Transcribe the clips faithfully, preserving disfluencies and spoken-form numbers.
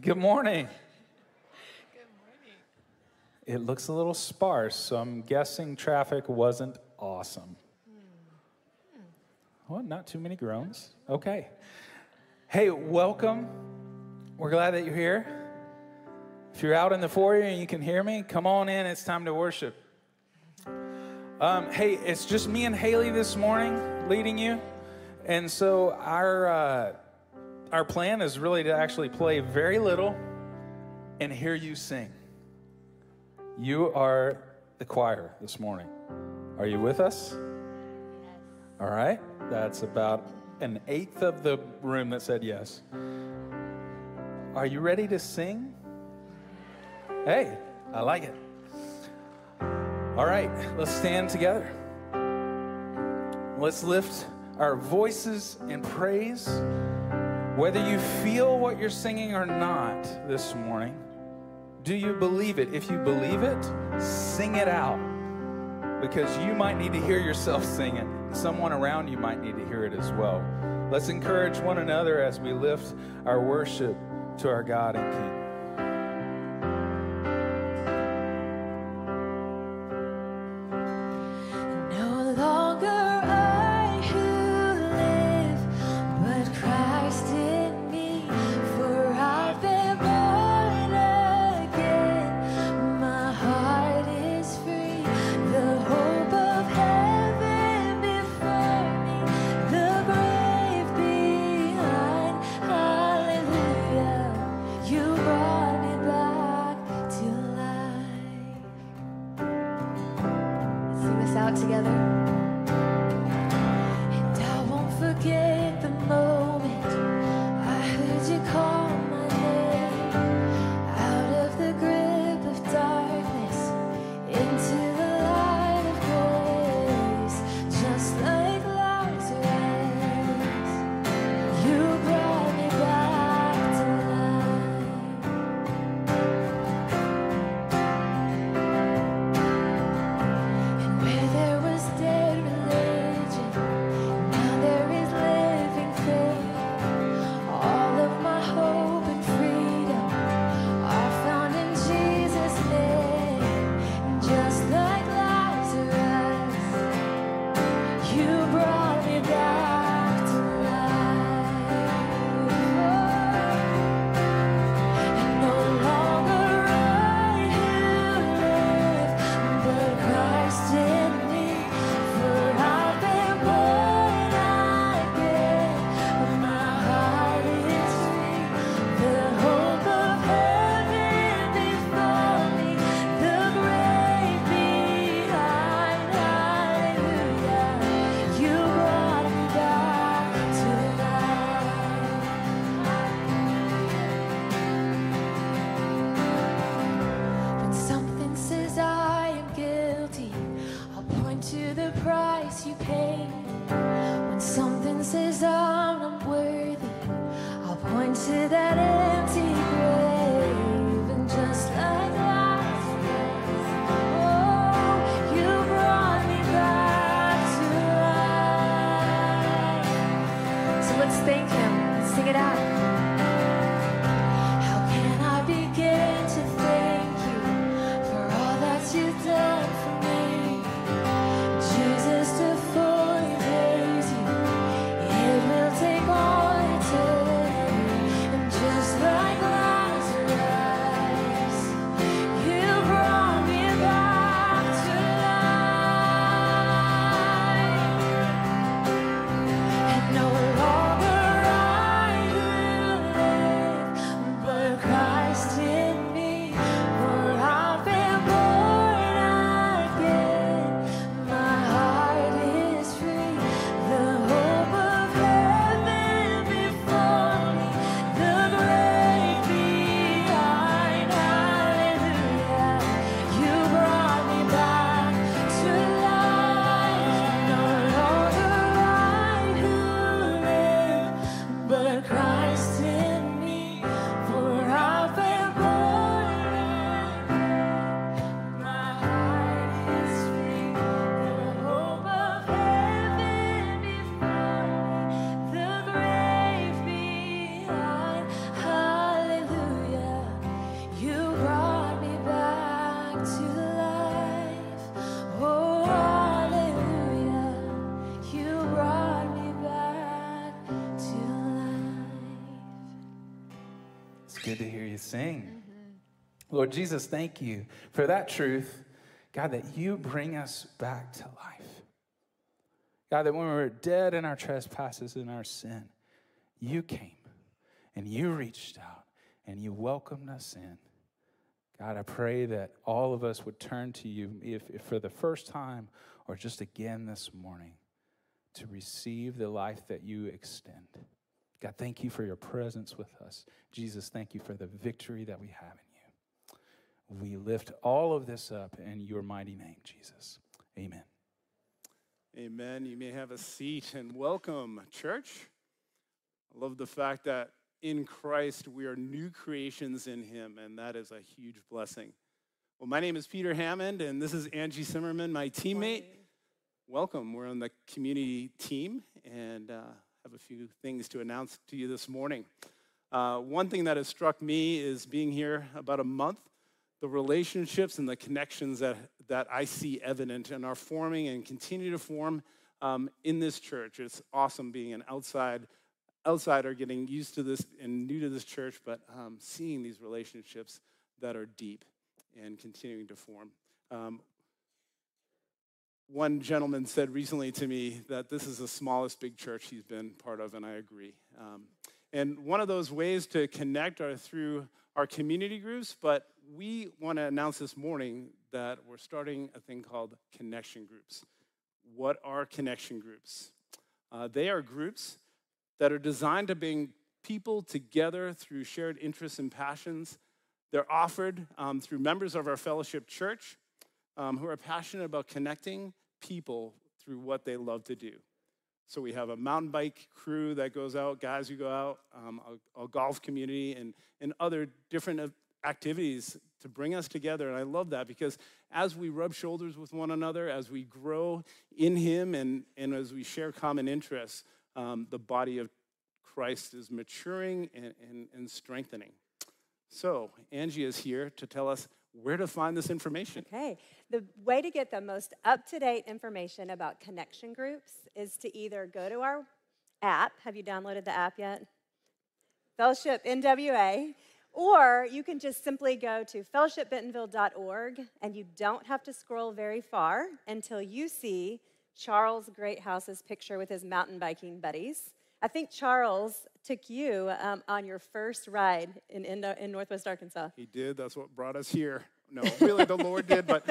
Good morning. Good morning. It looks a little sparse, so I'm guessing traffic wasn't awesome. Mm. Well, not too many groans. Okay. Hey, welcome. We're glad that you're here. If you're out in the foyer and you can hear me, come on in. It's time to worship. Um, hey, it's just me and Haley this morning leading you. And so our uh, our plan is really to actually play very little and hear you sing. You are the choir this morning. Are you with us? Yes. All right. That's about an eighth of the room that said yes. Are you ready to sing? Hey, I like it. All right, let's stand together. Let's lift our voices in praise. Whether you feel what you're singing or not this morning, do you believe it? If you believe it, sing it out, because you might need to hear yourself sing it. Someone around you might need to hear it as well. Let's encourage one another as we lift our worship to our God and King. You are It's good to hear you sing. Mm-hmm. Lord Jesus, thank you for that truth, God, that you bring us back to life. God, that when we were dead in our trespasses and our sin, you came and you reached out and you welcomed us in. God, I pray that all of us would turn to you, if, if for the first time or just again this morning, to receive the life that you extend. God, thank you for your presence with us. Jesus, thank you for the victory that we have in you. We lift all of this up in your mighty name, Jesus. Amen. Amen. You may have a seat, and welcome, church. I love the fact that in Christ we are new creations in him, and that is a huge blessing. Well, my name is Peter Hammond, and this is Angie Zimmerman, my teammate. Welcome. We're on the community team, and uh, have a few things to announce to you this morning. Uh, one thing that has struck me is, being here about a month, the relationships and the connections that, that I see evident and are forming and continue to form um, in this church. It's awesome being an outside outsider, getting used to this and new to this church, but um, seeing these relationships that are deep and continuing to form. Um, one gentleman said recently to me that this is the smallest big church he's been part of, and I agree. Um, and one of those ways to connect are through our community groups, but we want to announce this morning that we're starting a thing called connection groups. What are connection groups? Uh, they are groups that are designed to bring people together through shared interests and passions. They're offered um, through members of our fellowship church um, who are passionate about connecting people through what they love to do. So we have a mountain bike crew that goes out, guys who go out, um, a, a golf community, and, and other different events, activities to bring us together. And I love that, because as we rub shoulders with one another, as we grow in him, and, and as we share common interests, um, the body of Christ is maturing and, and, and strengthening. So Angie is here to tell us where to find this information. Okay. The way to get the most up-to-date information about connection groups is to either go to our app. Have you downloaded the app yet? Fellowship N W A. Or you can just simply go to fellowship bentonville dot org, and you don't have to scroll very far until you see Charles Greathouse's picture with his mountain biking buddies. I think Charles took you um, on your first ride in, in, in Northwest Arkansas. He did. That's what brought us here. No, really, the Lord did, but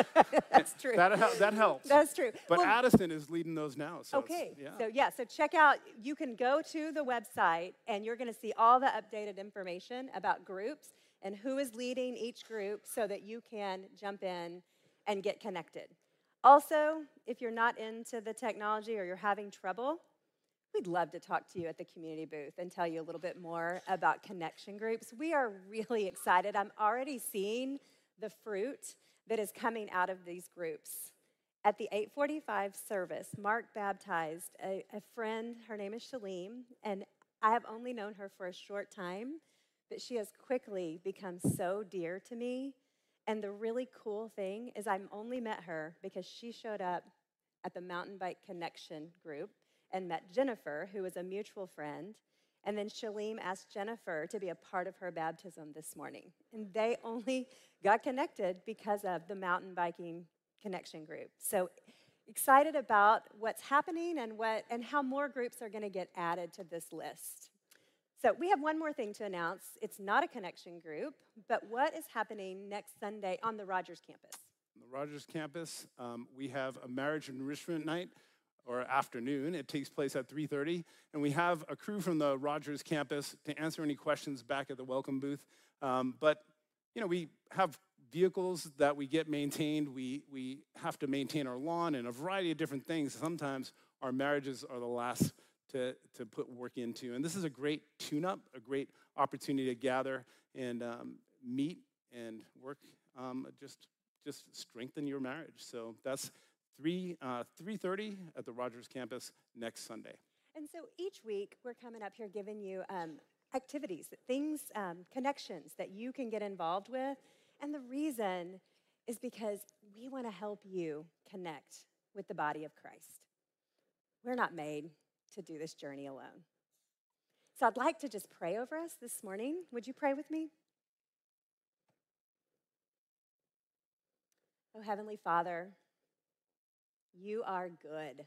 that's true. That, that helps. That's true. But well, Addison is leading those now. So okay. Yeah. So, yeah, so check out. You can go to the website, and you're going to see all the updated information about groups and who is leading each group, so that you can jump in and get connected. Also, if you're not into the technology or you're having trouble, we'd love to talk to you at the community booth and tell you a little bit more about connection groups. We are really excited. I'm already seeing the fruit that is coming out of these groups. At the eight forty-five service, Mark baptized a, a friend. Her name is Shalim, and I have only known her for a short time, but she has quickly become so dear to me. And the really cool thing is, I've only met her because she showed up at the mountain bike connection group and met Jennifer, who was a mutual friend. And then Shalim asked Jennifer to be a part of her baptism this morning. And they only got connected because of the mountain biking connection group. So excited about what's happening and what and how more groups are going to get added to this list. So we have one more thing to announce. It's not a connection group, but what is happening next Sunday on the Rogers campus? On the Rogers campus, um, we have a marriage enrichment night, or afternoon. It takes place at three thirty, and we have a crew from the Rogers campus to answer any questions back at the welcome booth. Um, but, you know, we have vehicles that we get maintained. We, we have to maintain our lawn and a variety of different things. Sometimes our marriages are the last to, to put work into. And this is a great tune-up, a great opportunity to gather and um, meet and work, um, just, just strengthen your marriage. So that's three thirty at the Rogers campus next Sunday. And so each week, we're coming up here giving you um, activities, things, um, connections that you can get involved with. And the reason is because we want to help you connect with the body of Christ. We're not made to do this journey alone. So I'd like to just pray over us this morning. Would you pray with me? Oh, Heavenly Father, you are good.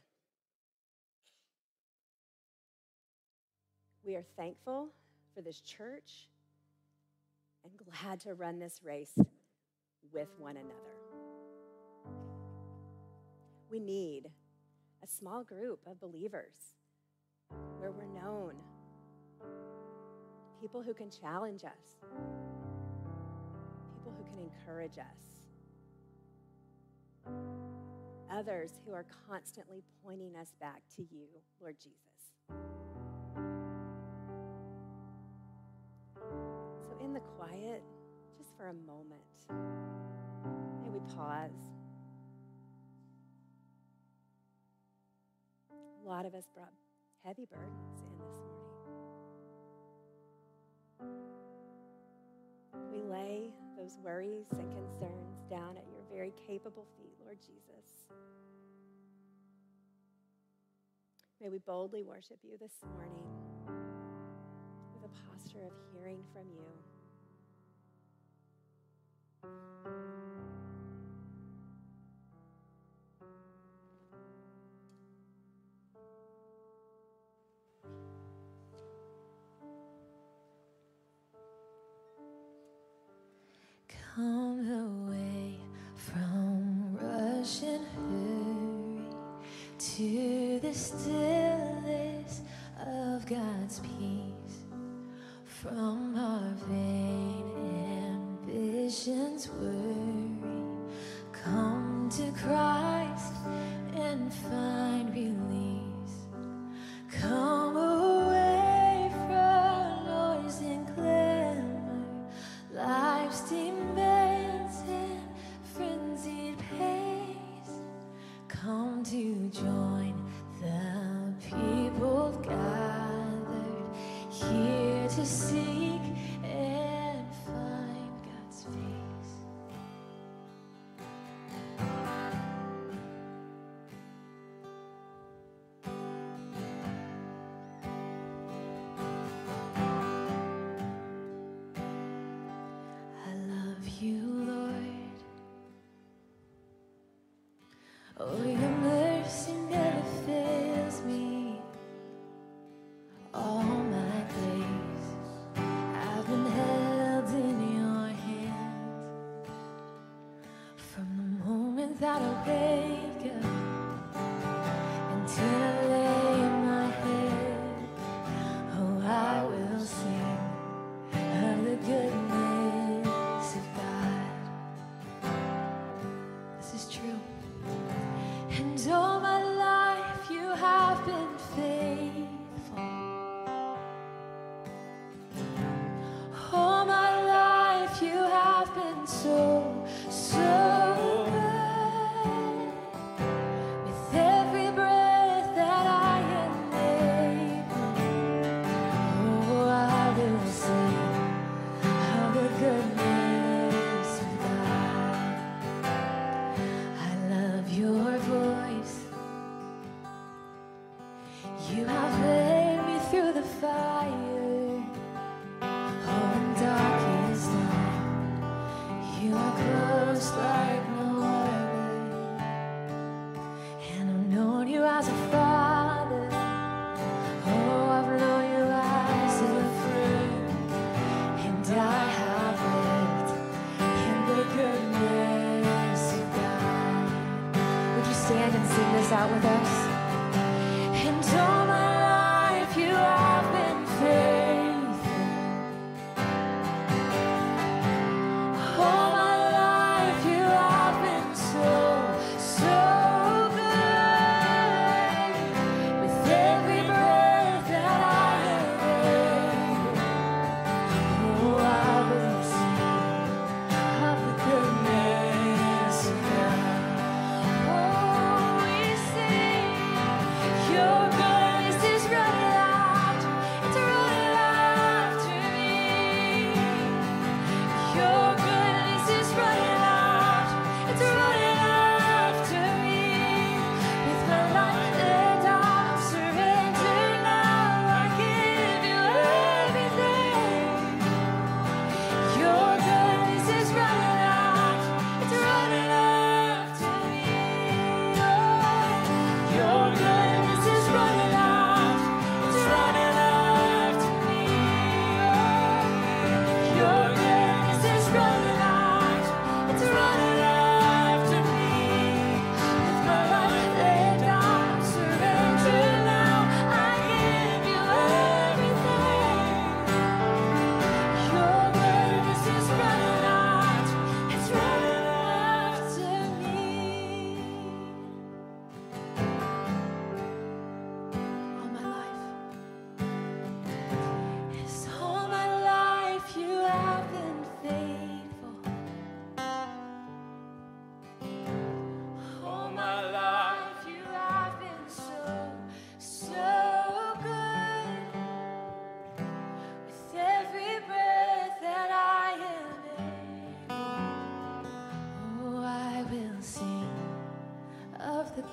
We are thankful for this church and glad to run this race with one another. We need a small group of believers where we're known, people who can challenge us, people who can encourage us, others who are constantly pointing us back to you, Lord Jesus. So in the quiet, just for a moment, may we pause. A lot of us brought heavy burdens in this morning. We lay those worries and concerns down at your very capable feet, Lord Jesus. May we boldly worship you this morning with a posture of hearing from you. Come away from rush and hurry to the stillness of God's peace. From our vain ambitions, worry, come to Christ and find release. Come away from noise and clamor, life's demands. Come to join the people gathered here to seek and find God's face. I love you, Lord. Oh,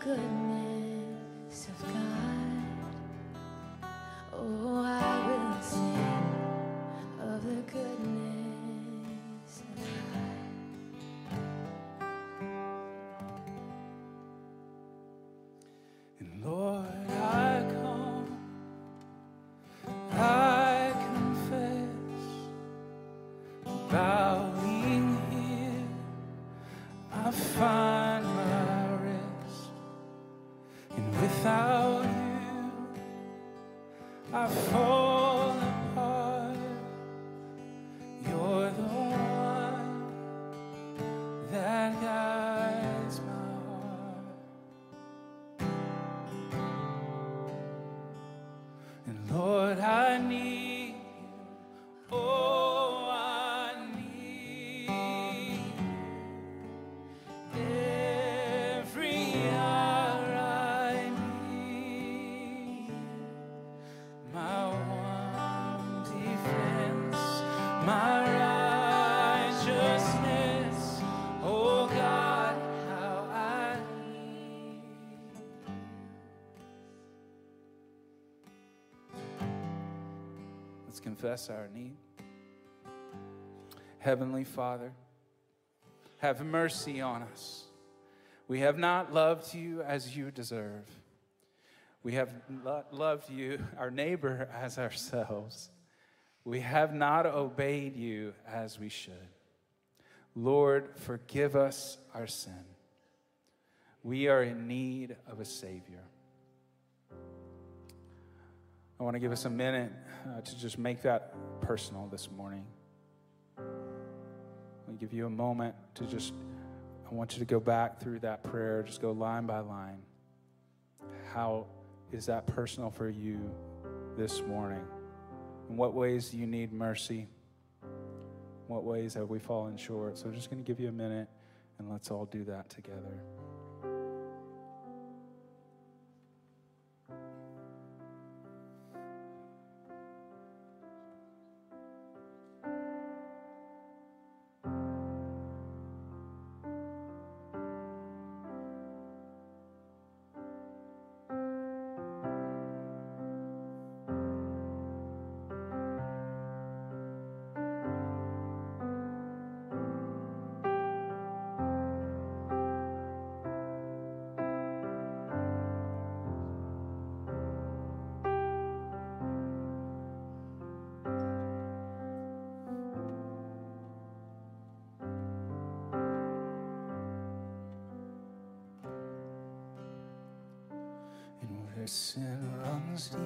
goodness of God. Oh, I will sing of the goodness of God. And Lord, I come, I confess, bowing here, I find without you, I fall apart. You're the one that guides my heart. And Lord, I need you. Oh, I need you. Every hour confess our need. Heavenly Father, have mercy on us. We have not loved you as you deserve. We have not loved you, our neighbor, as ourselves. We have not obeyed you as we should. Lord, forgive us our sin. We are in need of a Savior. I want to give us a minute uh, to just make that personal this morning. I'll give you a moment to just, I want you to go back through that prayer, just go line by line. How is that personal for you this morning? In what ways do you need mercy? In what ways have we fallen short? So I'm just going to give you a minute, and let's all do that together. Where sin runs deep,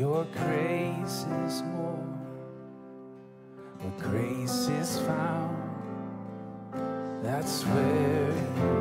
your grace is more. Where grace is found, that's where you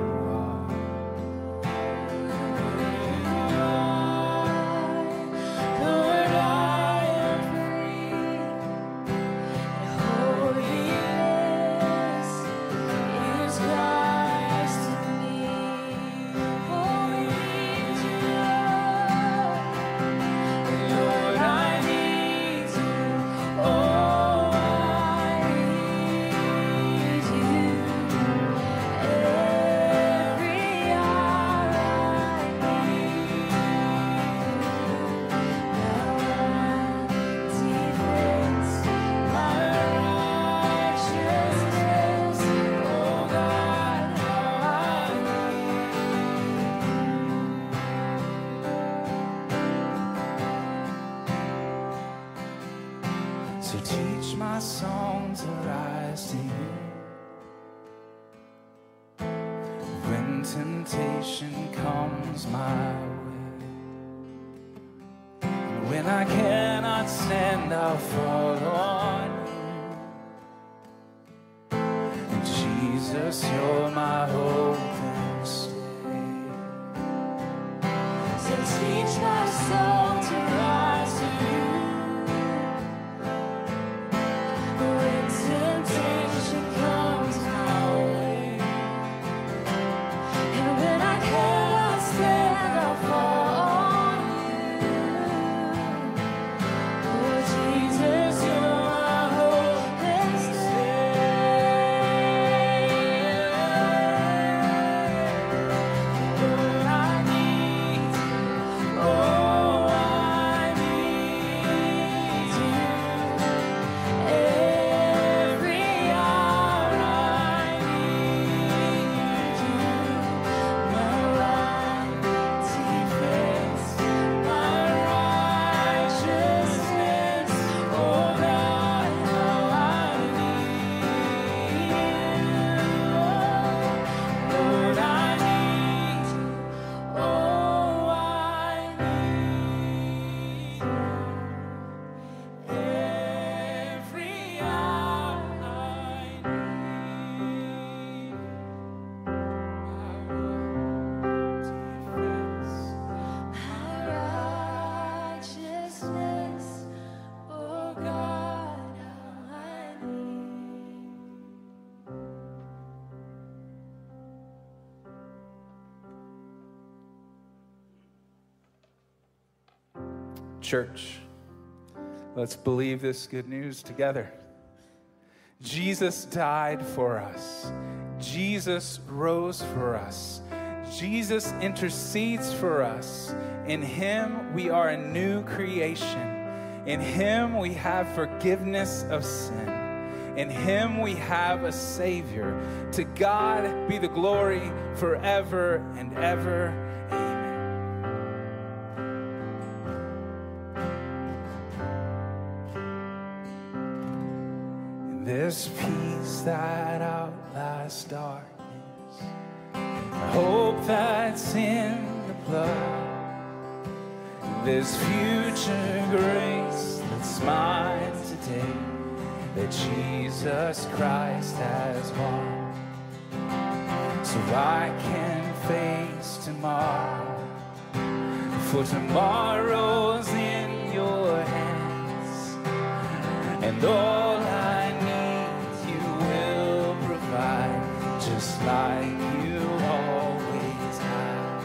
church. Let's believe this good news together. Jesus died for us. Jesus rose for us. Jesus intercedes for us. In him, we are a new creation. In him, we have forgiveness of sin. In him, we have a Savior. To God be the glory forever and ever. Amen. And there's peace that outlasts darkness, and hope that's in the blood. There's future grace that's mine today, that Jesus Christ has won. So I can face tomorrow, for tomorrow's in your hands. And all I need you will provide, just like you always have.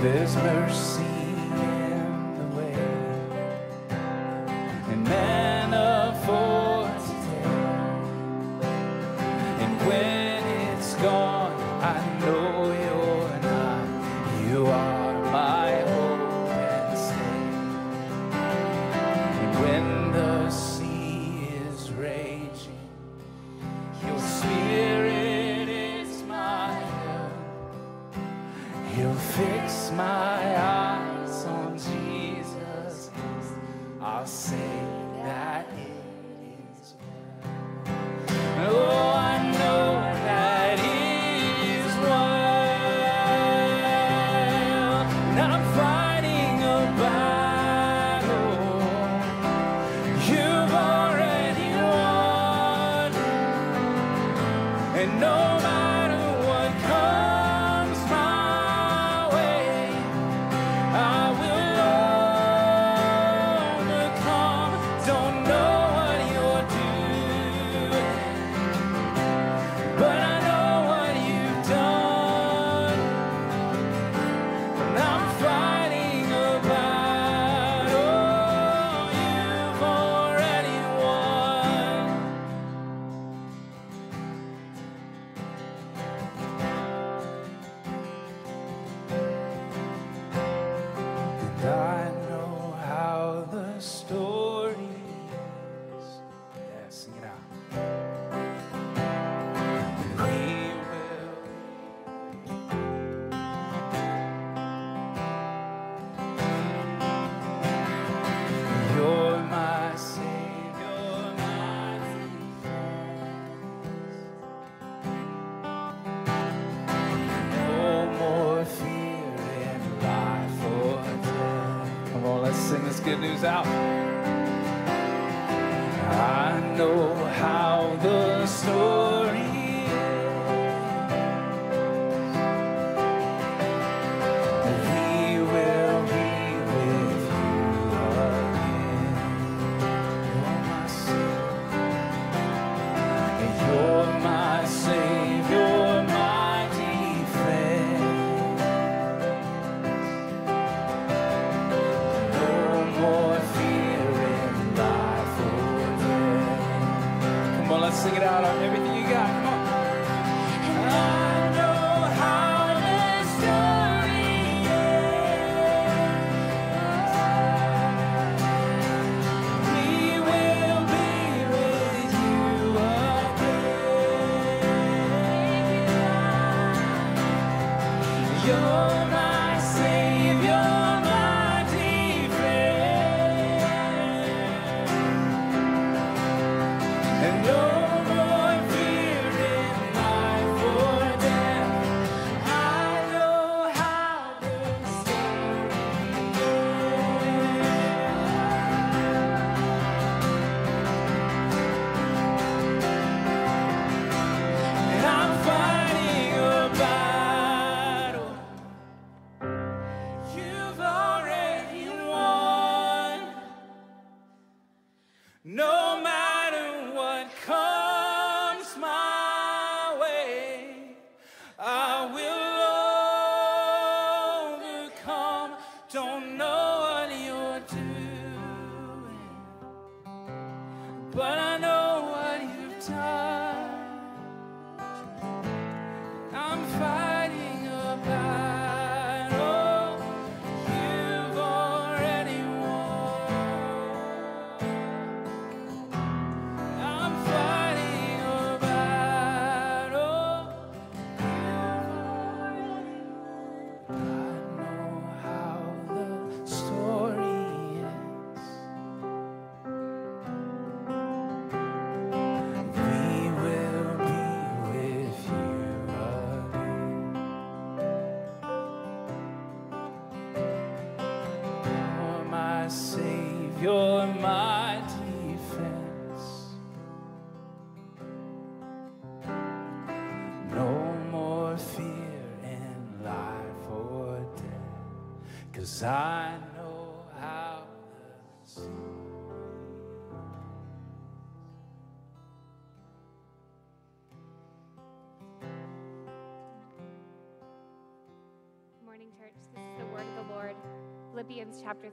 There's mercy in the way, and manna for today. And when it's gone, I know you're not. You are my hope and stay. And when the sea is raging, your spirit is my help. You'll fix my eyes on Jesus, I'll say that it is well. Oh, I know that it is well. And I'm fighting a battle you've already won. And no good news out. I know how the story ends. He will be with you again. You're my Savior. You're my Savior, my defense. Let's sing it out on everything you got. Come on. And I know how this story ends. He will be with you again. You're my Savior. Philippians chapter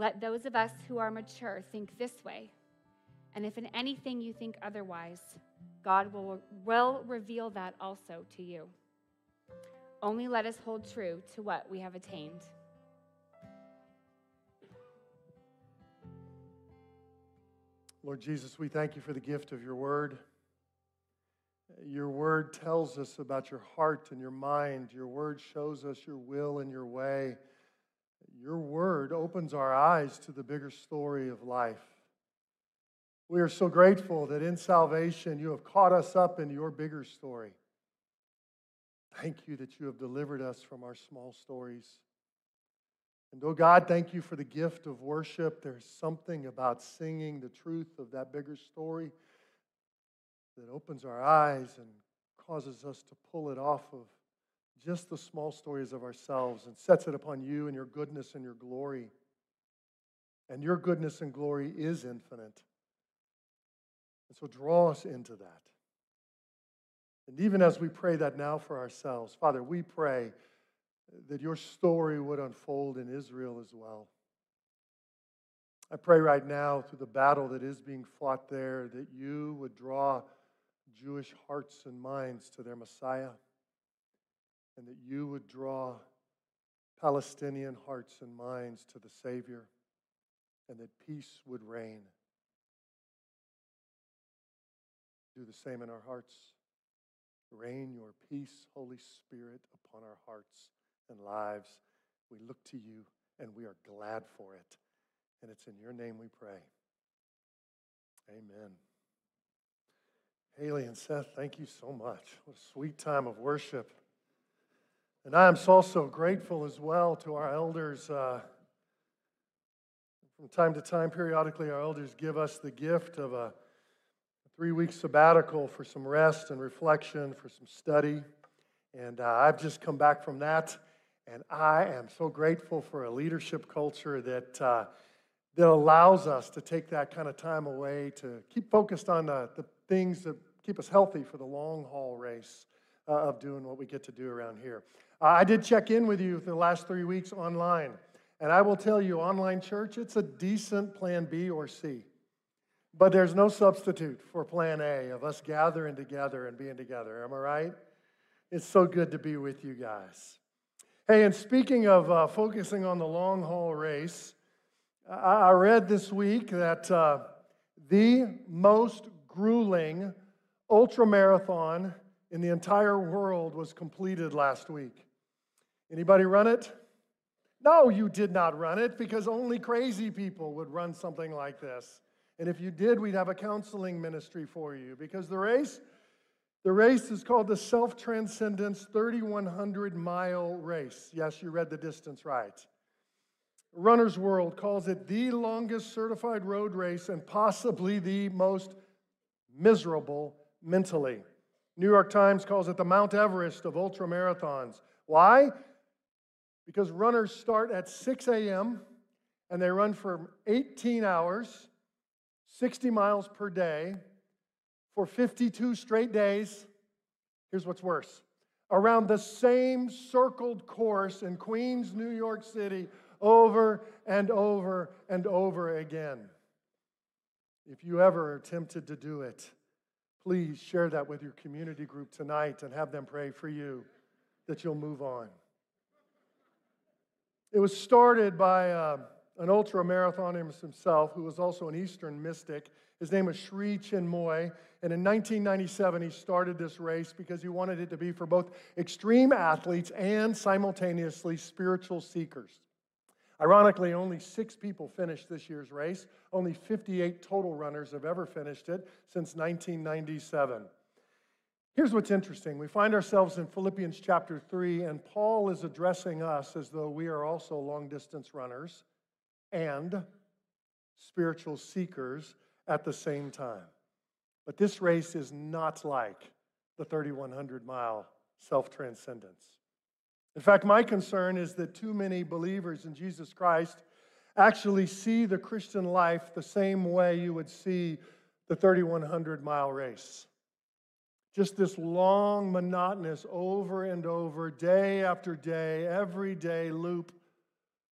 Let those of us who are mature think this way, and if in anything you think otherwise, God will, will reveal that also to you. Only let us hold true to what we have attained. Lord Jesus, we thank you for the gift of your word. Your word tells us about your heart and your mind. Your word shows us your will and your way. Your word opens our eyes to the bigger story of life. We are so grateful that in salvation you have caught us up in your bigger story. Thank you that you have delivered us from our small stories. And oh God, thank you for the gift of worship. There's something about singing the truth of that bigger story that opens our eyes and causes us to pull it off of just the small stories of ourselves and sets it upon you and your goodness and your glory. And your goodness and glory is infinite. And so draw us into that. And even as we pray that now for ourselves, Father, we pray that your story would unfold in Israel as well. I pray right now through the battle that is being fought there that you would draw Jewish hearts and minds to their Messiah, and that you would draw Palestinian hearts and minds to the Savior, and that peace would reign. Do the same in our hearts. Reign your peace, Holy Spirit, upon our hearts and lives. We look to you, and we are glad for it. And it's in your name we pray. Amen. Haley and Seth, thank you so much. What a sweet time of worship. And I am so, so grateful as well to our elders. Uh, from time to time, periodically, our elders give us the gift of a three-week sabbatical for some rest and reflection, for some study. And uh, I've just come back from that, and I am so grateful for a leadership culture that uh, that allows us to take that kind of time away to keep focused on the, the things that keep us healthy for the long-haul race uh, of doing what we get to do around here. Uh, I did check in with you for the last three weeks online, and I will tell you, online church, it's a decent plan B or C. But there's no substitute for plan A of us gathering together and being together. Am I right? It's so good to be with you guys. Hey, and speaking of uh, focusing on the long haul race, I, I read this week that uh, the most grueling ultramarathon in the entire world was completed last week. Anybody run it? No, you did not run it, because only crazy people would run something like this. And if you did, we'd have a counseling ministry for you, because the race, the race is called the Self-Transcendence three thousand one hundred mile race. Yes, you read the distance right. Runner's World calls it the longest certified road race and possibly the most miserable mentally. New York Times calls it the Mount Everest of ultramarathons. Why? Because runners start at six a.m. and they run for eighteen hours. sixty miles per day for fifty-two straight days. Here's what's worse. Around the same circled course in Queens, New York City, over and over and over again. If you ever are tempted to do it, please share that with your community group tonight and have them pray for you that you'll move on. It was started by Uh, an ultra-marathonist himself, who was also an Eastern mystic. His name was Sri Chinmoy, and in nineteen ninety-seven, he started this race because he wanted it to be for both extreme athletes and simultaneously spiritual seekers. Ironically, only six people finished this year's race. Only fifty-eight total runners have ever finished it since nineteen ninety-seven. Here's what's interesting. We find ourselves in Philippians chapter three, and Paul is addressing us as though we are also long-distance runners and spiritual seekers at the same time. But this race is not like the three thousand one hundred mile self-transcendence. In fact, my concern is that too many believers in Jesus Christ actually see the Christian life the same way you would see the three thousand one hundred mile race. Just this long, monotonous, over and over, day after day, every day loop,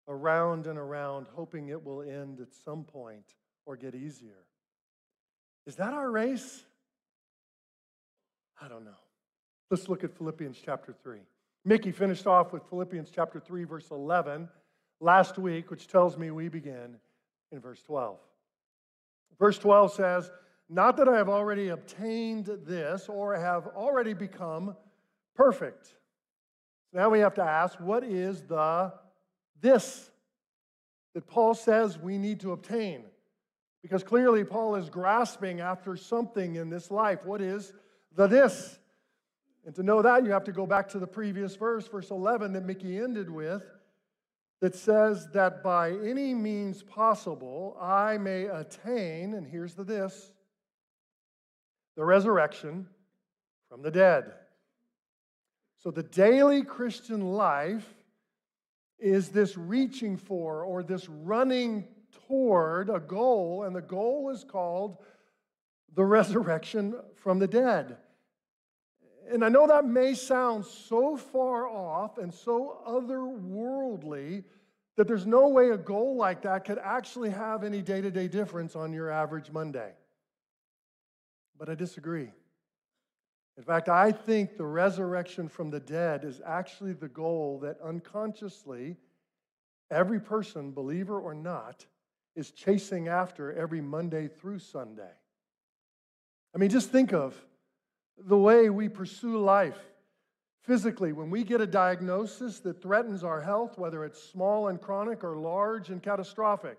around and around, hoping it will end at some point or get easier. Is that our race? I don't know. Let's look at Philippians chapter three. Mickey finished off with Philippians chapter three, verse eleven, last week, which tells me we begin in verse twelve. Verse twelve says, "Not that I have already obtained this or have already become perfect." Now we have to ask, what is the this that Paul says we need to obtain? Because clearly Paul is grasping after something in this life. What is the this? And to know that, you have to go back to the previous verse, verse eleven, that Mickey ended with, that says that by any means possible I may attain, and here's the this, the resurrection from the dead. So the daily Christian life is this reaching for or this running toward a goal, and the goal is called the resurrection from the dead. And I know that may sound so far off and so otherworldly that there's no way a goal like that could actually have any day-to-day difference on your average Monday. But I disagree. In fact, I think the resurrection from the dead is actually the goal that unconsciously every person, believer or not, is chasing after every Monday through Sunday. I mean, just think of the way we pursue life physically. When we get a diagnosis that threatens our health, whether it's small and chronic or large and catastrophic,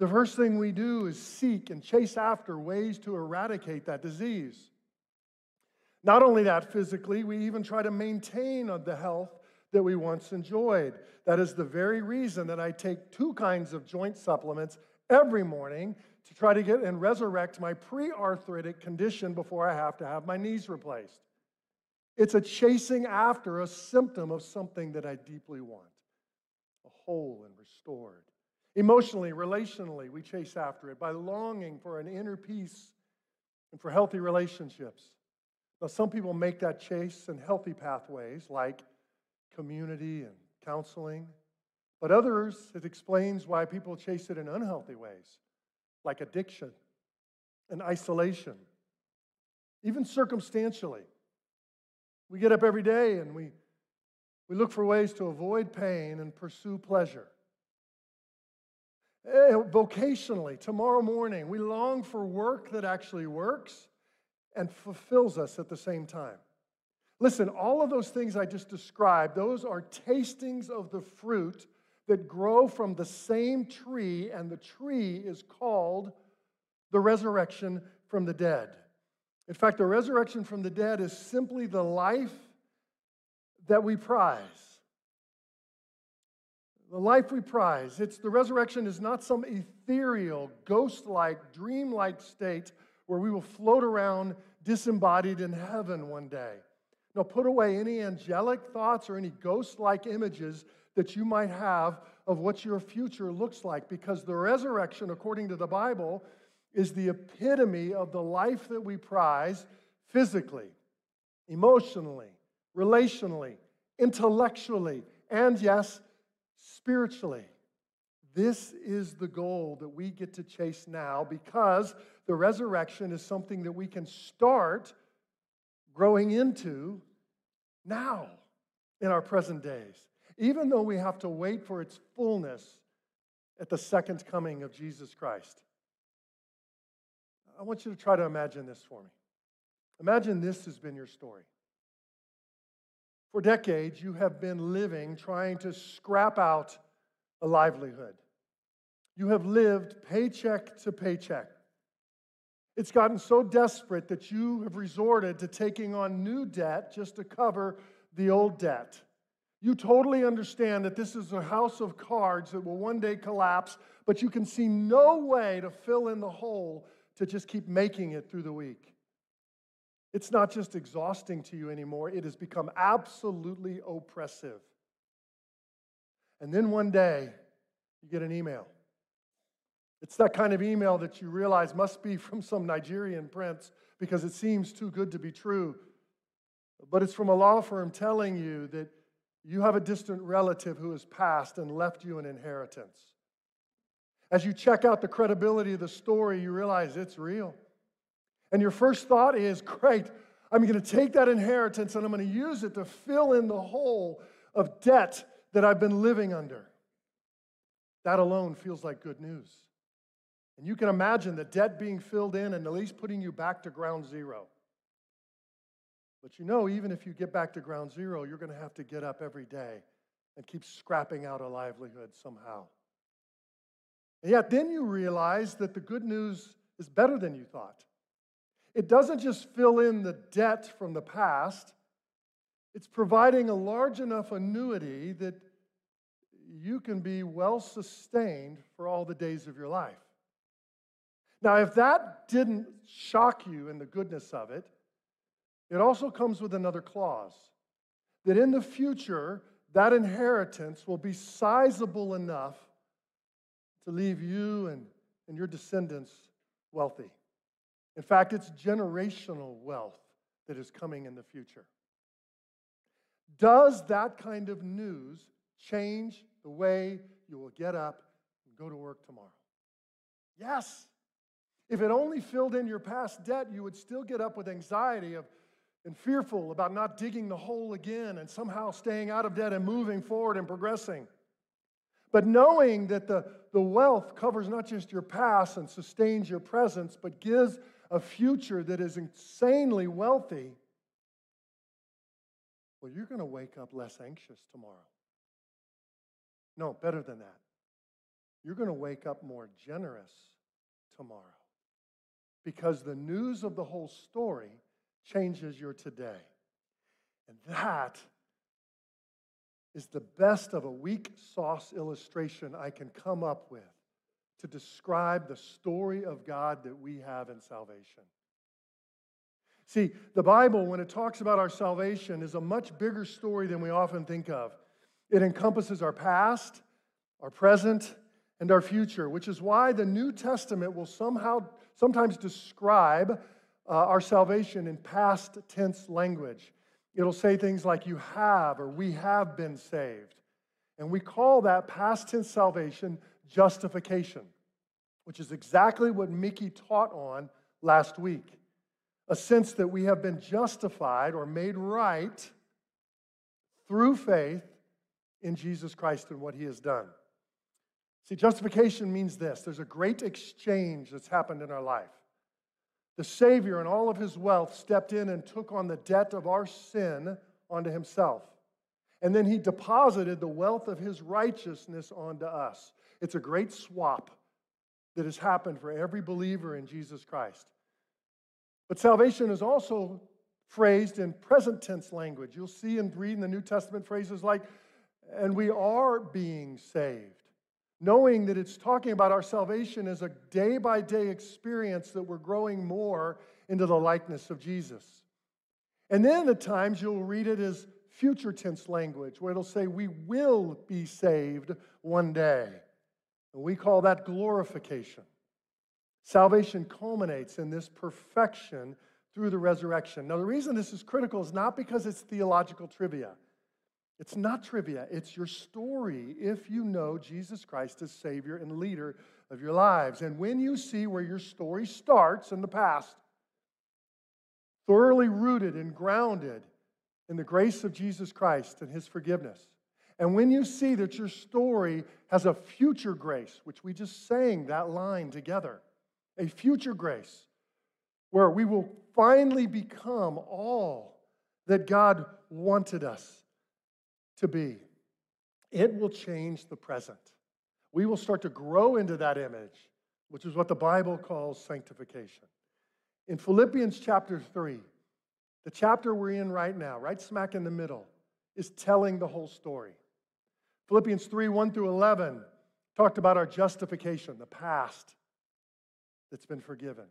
the first thing we do is seek and chase after ways to eradicate that disease. Not only that, physically, we even try to maintain the health that we once enjoyed. That is the very reason that I take two kinds of joint supplements every morning to try to get and resurrect my pre-arthritic condition before I have to have my knees replaced. It's a chasing after a symptom of something that I deeply want, a whole and restored. Emotionally, relationally, we chase after it by longing for an inner peace and for healthy relationships. Now, some people make that chase in healthy pathways like community and counseling, but others, it explains why people chase it in unhealthy ways, like addiction and isolation, even circumstantially. We get up every day and we, we look for ways to avoid pain and pursue pleasure. Vocationally, tomorrow morning, we long for work that actually works and fulfills us at the same time. Listen, all of those things I just described, those are tastings of the fruit that grow from the same tree, and the tree is called the resurrection from the dead. In fact, the resurrection from the dead is simply the life that we prize. The life we prize. It's the resurrection is not some ethereal, ghost-like, dream-like state where we will float around disembodied in heaven one day. Now, put away any angelic thoughts or any ghost-like images that you might have of what your future looks like, because the resurrection, according to the Bible, is the epitome of the life that we prize physically, emotionally, relationally, intellectually, and yes, spiritually. This is the goal that we get to chase now, because the resurrection is something that we can start growing into now in our present days, even though we have to wait for its fullness at the second coming of Jesus Christ. I want you to try to imagine this for me. Imagine this has been your story. For decades, you have been living trying to scrap out a livelihood. You have lived paycheck to paycheck. It's gotten so desperate that you have resorted to taking on new debt just to cover the old debt. You totally understand that this is a house of cards that will one day collapse, but you can see no way to fill in the hole to just keep making it through the week. It's not just exhausting to you anymore. It has become absolutely oppressive. And then one day, you get an email. It's that kind of email that you realize must be from some Nigerian prince because it seems too good to be true. But it's from a law firm telling you that you have a distant relative who has passed and left you an inheritance. As you check out the credibility of the story, you realize it's real. And your first thought is, great, I'm going to take that inheritance and I'm going to use it to fill in the hole of debt that I've been living under. That alone feels like good news. And you can imagine the debt being filled in and at least putting you back to ground zero. But you know, even if you get back to ground zero, you're going to have to get up every day and keep scrapping out a livelihood somehow. And yet then you realize that the good news is better than you thought. It doesn't just fill in the debt from the past. It's providing a large enough annuity that you can be well-sustained for all the days of your life. Now, if that didn't shock you in the goodness of it, it also comes with another clause, that in the future, that inheritance will be sizable enough to leave you and, and your descendants wealthy. In fact, it's generational wealth that is coming in the future. Does that kind of news change the way you will get up and go to work tomorrow? Yes. If it only filled in your past debt, you would still get up with anxiety of, and fearful about not digging the hole again and somehow staying out of debt and moving forward and progressing. But knowing that the, the wealth covers not just your past and sustains your presence, but gives a future that is insanely wealthy, well, you're going to wake up less anxious tomorrow. No, better than that. You're going to wake up more generous tomorrow. Because the news of the whole story changes your today. And that is the best of a weak sauce illustration I can come up with to describe the story of God that we have in salvation. See, the Bible, when it talks about our salvation, is a much bigger story than we often think of. It encompasses our past, our present, and our future, which is why the New Testament will somehow sometimes describe uh, our salvation in past tense language. It'll say things like, you have, or we have been saved. And we call that past tense salvation justification, which is exactly what Mickey taught on last week. A sense that we have been justified or made right through faith in Jesus Christ and what he has done. See, justification means this. There's a great exchange that's happened in our life. The Savior, in all of his wealth, stepped in and took on the debt of our sin onto himself. And then he deposited the wealth of his righteousness onto us. It's a great swap that has happened for every believer in Jesus Christ. But salvation is also phrased in present tense language. You'll see and read in the New Testament phrases like, and we are being saved. Knowing that it's talking about our salvation as a day-by-day experience that we're growing more into the likeness of Jesus. And then at times you'll read it as future tense language, where it'll say, we will be saved one day. And we call that glorification. Salvation culminates in this perfection through the resurrection. Now, the reason this is critical is not because it's theological trivia. It's not trivia. It's your story if you know Jesus Christ as Savior and leader of your lives. And when you see where your story starts in the past, thoroughly rooted and grounded in the grace of Jesus Christ and his forgiveness. And when you see that your story has a future grace, which we just sang that line together, a future grace where we will finally become all that God wanted us to be, it will change the present. We will start to grow into that image, which is what the Bible calls sanctification. In Philippians chapter three, the chapter we're in right now, right smack in the middle, is telling the whole story. Philippians three, one through eleven talked about our justification, the past that's been forgiven.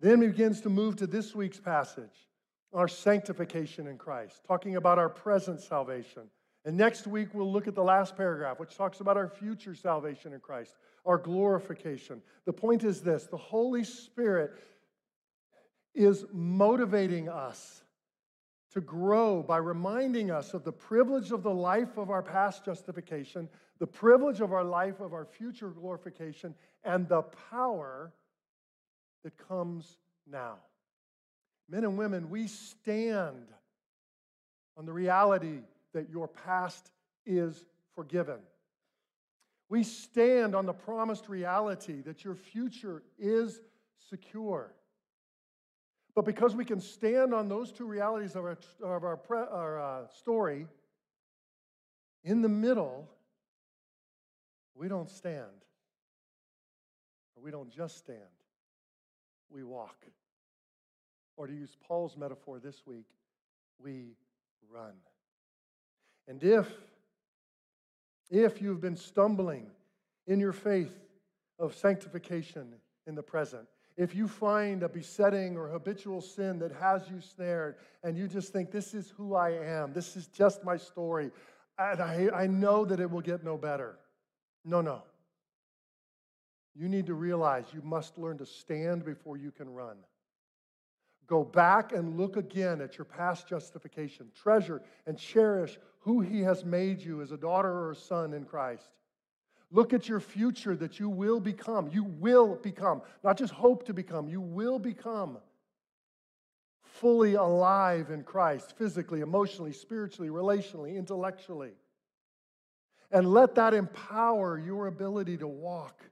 Then he begins to move to this week's passage, our sanctification in Christ, talking about our present salvation. And next week, we'll look at the last paragraph, which talks about our future salvation in Christ, our glorification. The point is this: the Holy Spirit is motivating us to grow by reminding us of the privilege of the life of our past justification, the privilege of our life of our future glorification, and the power that comes now. Men and women, we stand on the reality that your past is forgiven. We stand on the promised reality that your future is secure. But because we can stand on those two realities of our, of our, pre, our uh, story, in the middle, we don't stand. Or we don't just stand. We walk. Or to use Paul's metaphor this week, we run. And if, if you've been stumbling in your faith of sanctification in the present, if you find a besetting or habitual sin that has you snared and you just think, this is who I am, this is just my story, and I, I know that it will get no better. No, no. You need to realize you must learn to stand before you can run. Go back and look again at your past justification. Treasure and cherish who he has made you as a daughter or a son in Christ. Look at your future that you will become. You will become, not just hope to become, you will become fully alive in Christ, physically, emotionally, spiritually, relationally, intellectually. And let that empower your ability to walk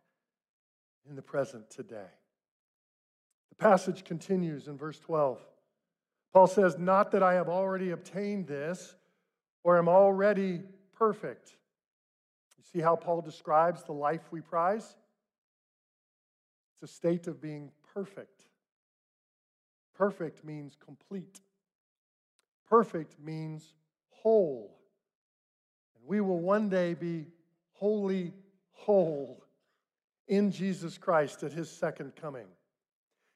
in the present today. The passage continues in verse twelve. Paul says, not that I have already obtained this or am already perfect. You see how Paul describes the life we prize? It's a state of being perfect. Perfect means complete. Perfect means whole. And we will one day be wholly whole in Jesus Christ at his second coming.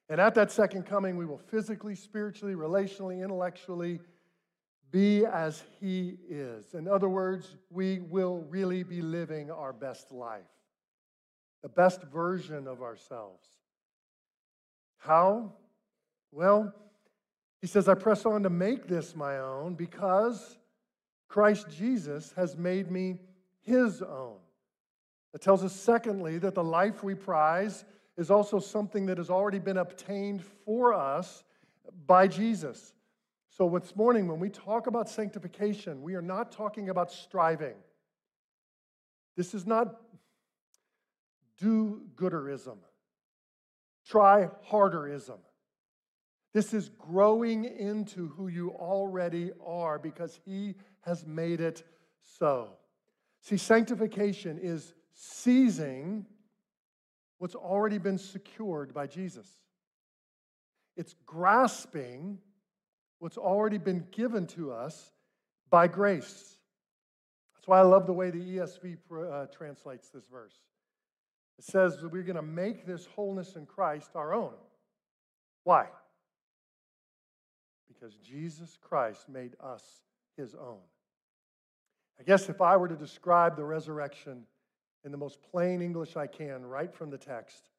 And at that second coming, we will physically, spiritually, relationally, intellectually be as he is. In other words, we will really be living our best life, the best version of ourselves. How? Well, he says, I press on to make this my own because Christ Jesus has made me his own. That tells us, secondly, that the life we prize is also something that has already been obtained for us by Jesus. So this morning, when we talk about sanctification, we are not talking about striving. This is not do-gooderism, try-harderism. This is growing into who you already are because he has made it so. See, sanctification is seizing what's already been secured by Jesus. It's grasping what's already been given to us by grace. That's why I love the way the E S V uh, translates this verse. It says that we're going to make this wholeness in Christ our own. Why? Because Jesus Christ made us his own. I guess if I were to describe the resurrection in the most plain English I can, right from the text,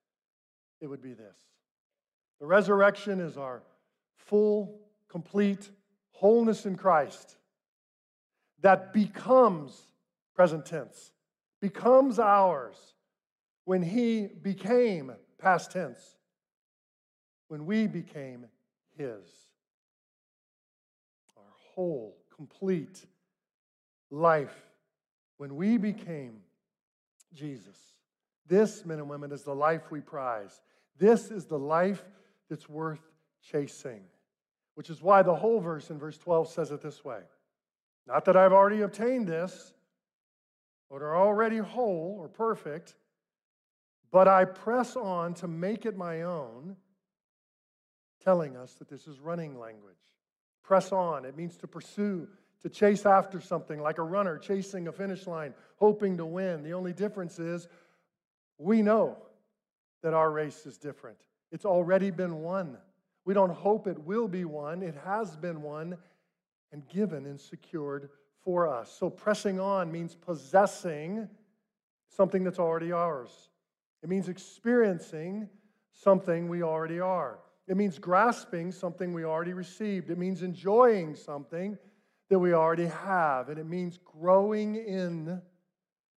it would be this. The resurrection is our full, complete wholeness in Christ that becomes, present tense, becomes ours when he became, past tense, when we became his. Our whole, complete life when we became Jesus. This, men and women, is the life we prize. This is the life that's worth chasing, which is why the whole verse in verse twelve says it this way. Not that I've already obtained this, or are already whole or perfect, but I press on to make it my own, telling us that this is running language. Press on, it means to pursue, to chase after something, like a runner chasing a finish line, hoping to win. The only difference is we know that our race is different. It's already been won. We don't hope it will be won. It has been won and given and secured for us. So pressing on means possessing something that's already ours. It means experiencing something we already are. It means grasping something we already received. It means enjoying something that we already have, and it means growing in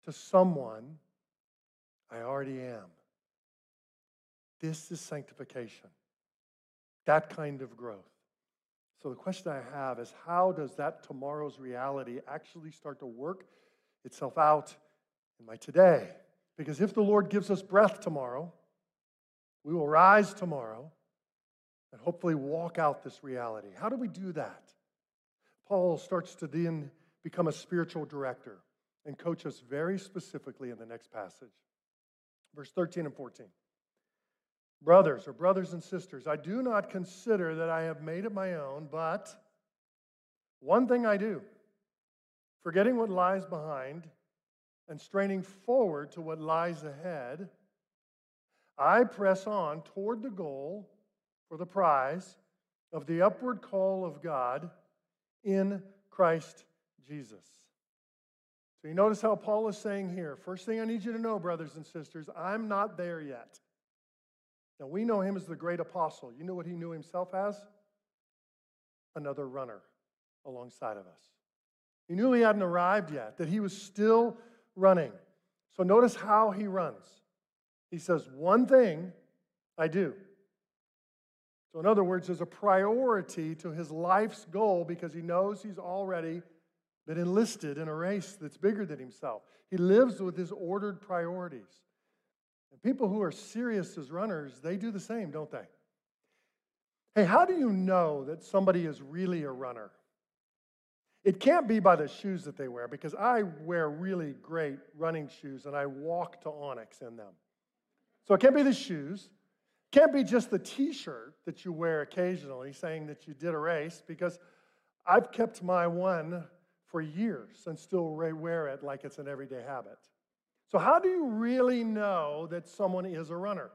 to someone I already am. This is sanctification, that kind of growth. So the question I have is, how does that tomorrow's reality actually start to work itself out in my today? Because if the Lord gives us breath tomorrow, we will rise tomorrow and hopefully walk out this reality. How do we do that? Paul starts to then become a spiritual director and coach us very specifically in the next passage. Verse thirteen and fourteen. Brothers, or brothers and sisters, I do not consider that I have made it my own, but one thing I do, forgetting what lies behind and straining forward to what lies ahead, I press on toward the goal for the prize of the upward call of God in Christ Jesus. So you notice how Paul is saying here, first thing I need you to know, brothers and sisters, I'm not there yet. Now we know him as the great apostle. You know what he knew himself as? Another runner alongside of us. He knew he hadn't arrived yet, that he was still running. So notice how he runs. He says, one thing I do. So in other words, there's a priority to his life's goal because he knows he's already been enlisted in a race that's bigger than himself. He lives with his ordered priorities. And people who are serious as runners, they do the same, don't they? Hey, how do you know that somebody is really a runner? It can't be by the shoes that they wear, because I wear really great running shoes and I walk to Onyx in them. So it can't be the shoes. Can't be just the t-shirt that you wear occasionally saying that you did a race, because I've kept my one for years and still wear it like it's an everyday habit. So how do you really know that someone is a runner?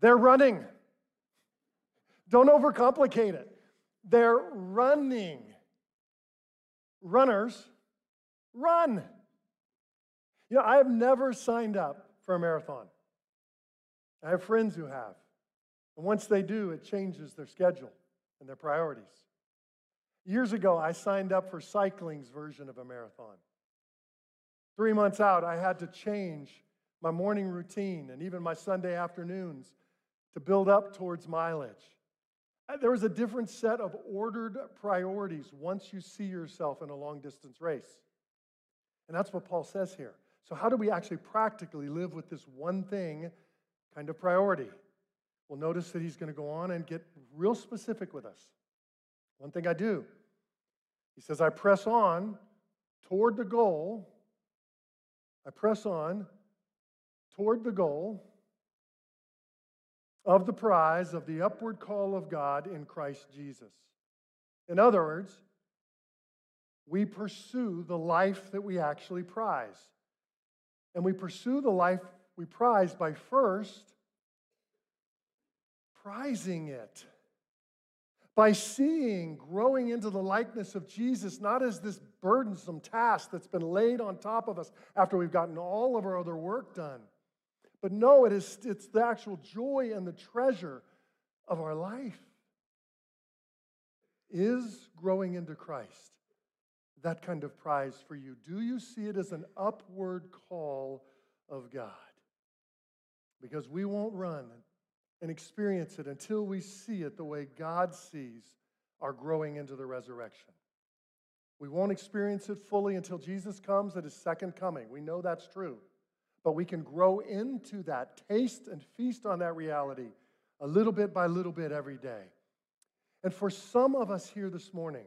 They're running. Don't overcomplicate it. They're running. Runners run. You know, I have never signed up for a marathon. I have friends who have. And once they do, it changes their schedule and their priorities. Years ago, I signed up for cycling's version of a marathon. Three months out, I had to change my morning routine, and even my Sunday afternoons to build up towards mileage. There was a different set of ordered priorities once you see yourself in a long-distance race. And that's what Paul says here. So how do we actually practically live with this one thing kind of priority? Well, notice that he's going to go on and get real specific with us. One thing I do, he says, I press on toward the goal. I press on toward the goal of the prize of the upward call of God in Christ Jesus. In other words, we pursue the life that we actually prize. And we pursue the life we prize by first prizing it, by seeing growing into the likeness of Jesus, not as this burdensome task that's been laid on top of us after we've gotten all of our other work done. But no, it is, it's the actual joy and the treasure of our life is growing into Christ. That kind of prize for you. Do you see it as an upward call of God? Because we won't run and experience it until we see it the way God sees our growing into the resurrection. We won't experience it fully until Jesus comes at his second coming. We know that's true. But we can grow into that, taste and feast on that reality a little bit by little bit every day. And for some of us here this morning,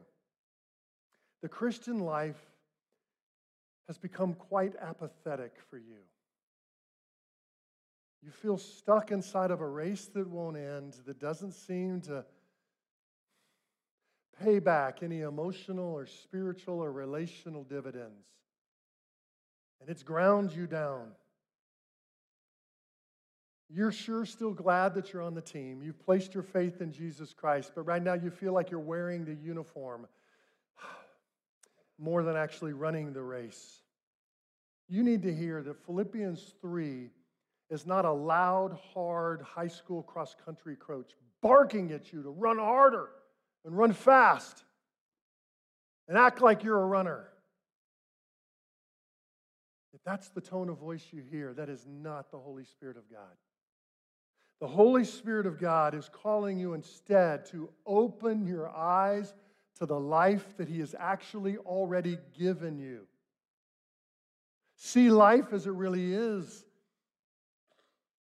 the Christian life has become quite apathetic for you. You feel stuck inside of a race that won't end, that doesn't seem to pay back any emotional or spiritual or relational dividends. And it's ground you down. You're sure still glad that you're on the team. You've placed your faith in Jesus Christ, but right now you feel like you're wearing the uniform more than actually running the race. You need to hear that Philippians three is not a loud, hard, high school cross-country coach barking at you to run harder and run fast and act like you're a runner. If that's the tone of voice you hear, that is not the Holy Spirit of God. The Holy Spirit of God is calling you instead to open your eyes to the life that he has actually already given you. See life as it really is,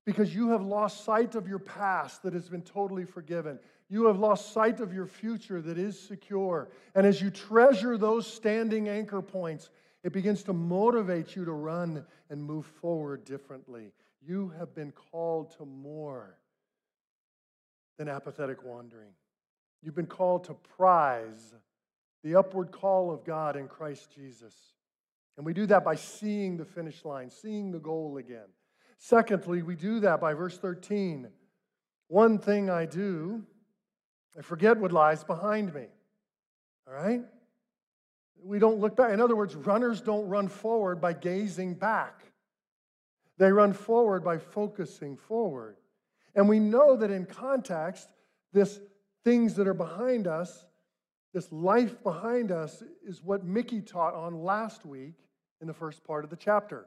because you have lost sight of your past that has been totally forgiven. You have lost sight of your future that is secure. And as you treasure those standing anchor points, it begins to motivate you to run and move forward differently. You have been called to more than apathetic wandering. You've been called to prize the upward call of God in Christ Jesus. And we do that by seeing the finish line, seeing the goal again. Secondly, we do that by verse thirteen. One thing I do, I forget what lies behind me. All right? We don't look back. In other words, runners don't run forward by gazing back. They run forward by focusing forward. And we know that in context, this things that are behind us, this life behind us, is what Mickey taught on last week in the first part of the chapter.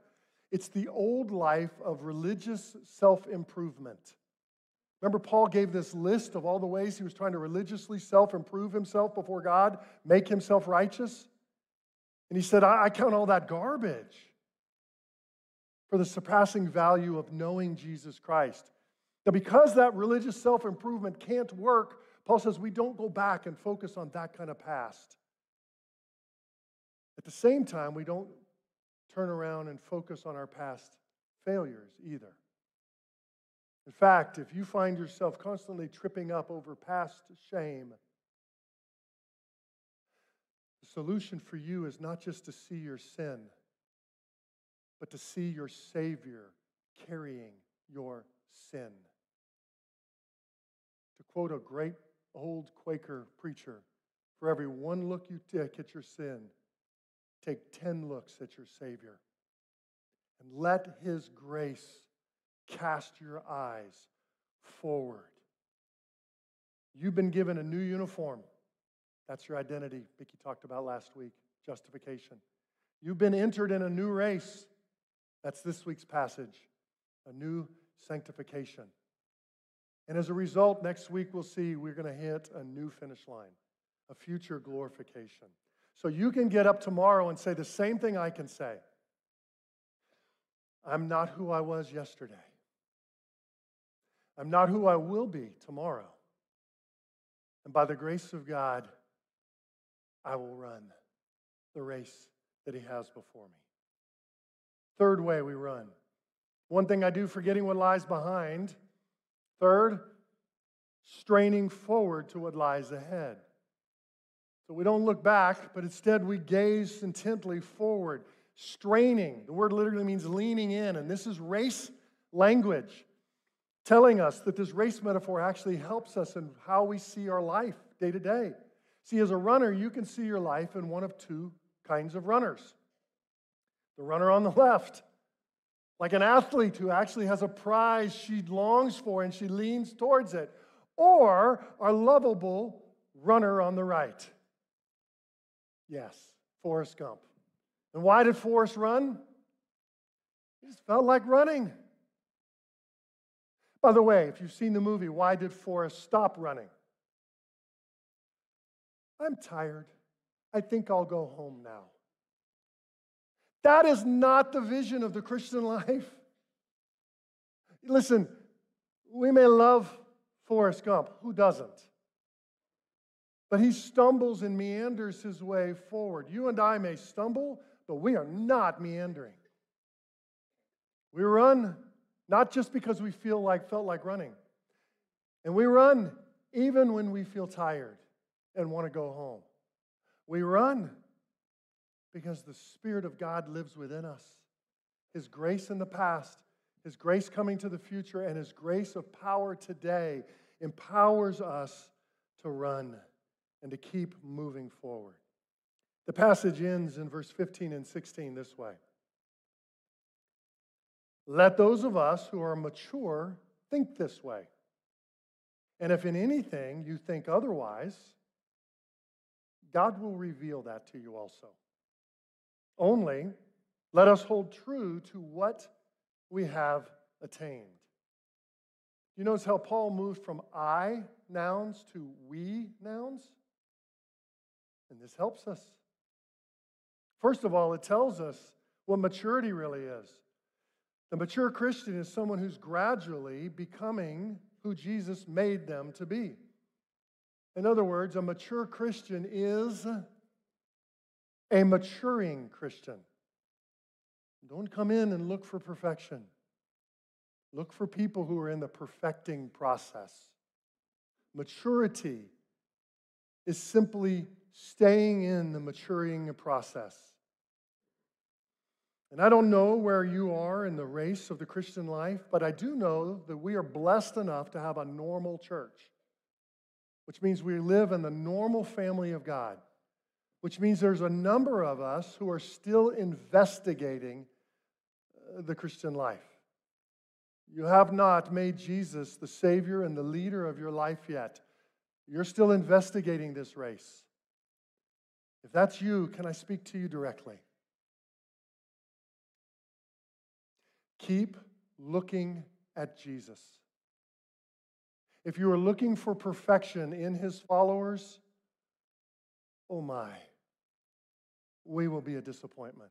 It's the old life of religious self-improvement. Remember, Paul gave this list of all the ways he was trying to religiously self-improve himself before God, make himself righteous? And he said, I, I count all that garbage for the surpassing value of knowing Jesus Christ. Now, because that religious self-improvement can't work, Paul says we don't go back and focus on that kind of past. At the same time, we don't turn around and focus on our past failures either. In fact, if you find yourself constantly tripping up over past shame, the solution for you is not just to see your sin, but to see your Savior carrying your sin. To quote a great old Quaker preacher, for every one look you take at your sin, take ten looks at your Savior. And let his grace cast your eyes forward. You've been given a new uniform. That's your identity, Vicki talked about last week, justification. You've been entered in a new race. That's this week's passage, a new sanctification. And as a result, next week we'll see we're going to hit a new finish line, a future glorification. So you can get up tomorrow and say the same thing I can say. I'm not who I was yesterday. I'm not who I will be tomorrow. And by the grace of God, I will run the race that He has before me. Third way we run. One thing I do, forgetting what lies behind. Third, straining forward to what lies ahead. So we don't look back, but instead we gaze intently forward. Straining, the word literally means leaning in, and this is race language, telling us that this race metaphor actually helps us in how we see our life day to day. See, as a runner, you can see your life in one of two kinds of runners. The runner on the left, like an athlete who actually has a prize she longs for and she leans towards it, or our lovable runner on the right. Yes, Forrest Gump. And why did Forrest run? He just felt like running. By the way, if you've seen the movie, why did Forrest stop running? I'm tired. I think I'll go home now. That is not the vision of the Christian life. Listen, we may love Forrest Gump. Who doesn't? But he stumbles and meanders his way forward. You and I may stumble, but we are not meandering. We run not just because we feel like, felt like running. And we run even when we feel tired and want to go home. We run because the Spirit of God lives within us. His grace in the past, His grace coming to the future, and His grace of power today empowers us to run and to keep moving forward. The passage ends in verse fifteen and sixteen this way. Let those of us who are mature think this way. And if in anything you think otherwise, God will reveal that to you also. Only, let us hold true to what we have attained. You notice how Paul moved from I nouns to we nouns? And this helps us. First of all, it tells us what maturity really is. The mature Christian is someone who's gradually becoming who Jesus made them to be. In other words, a mature Christian is a maturing Christian. Don't come in and look for perfection. Look for people who are in the perfecting process. Maturity is simply staying in the maturing process. And I don't know where you are in the race of the Christian life, but I do know that we are blessed enough to have a normal church, which means we live in the normal family of God, which means there's a number of us who are still investigating the Christian life. You have not made Jesus the Savior and the leader of your life yet. You're still investigating this race. If that's you, can I speak to you directly? Keep looking at Jesus. If you are looking for perfection in His followers, oh my, we will be a disappointment.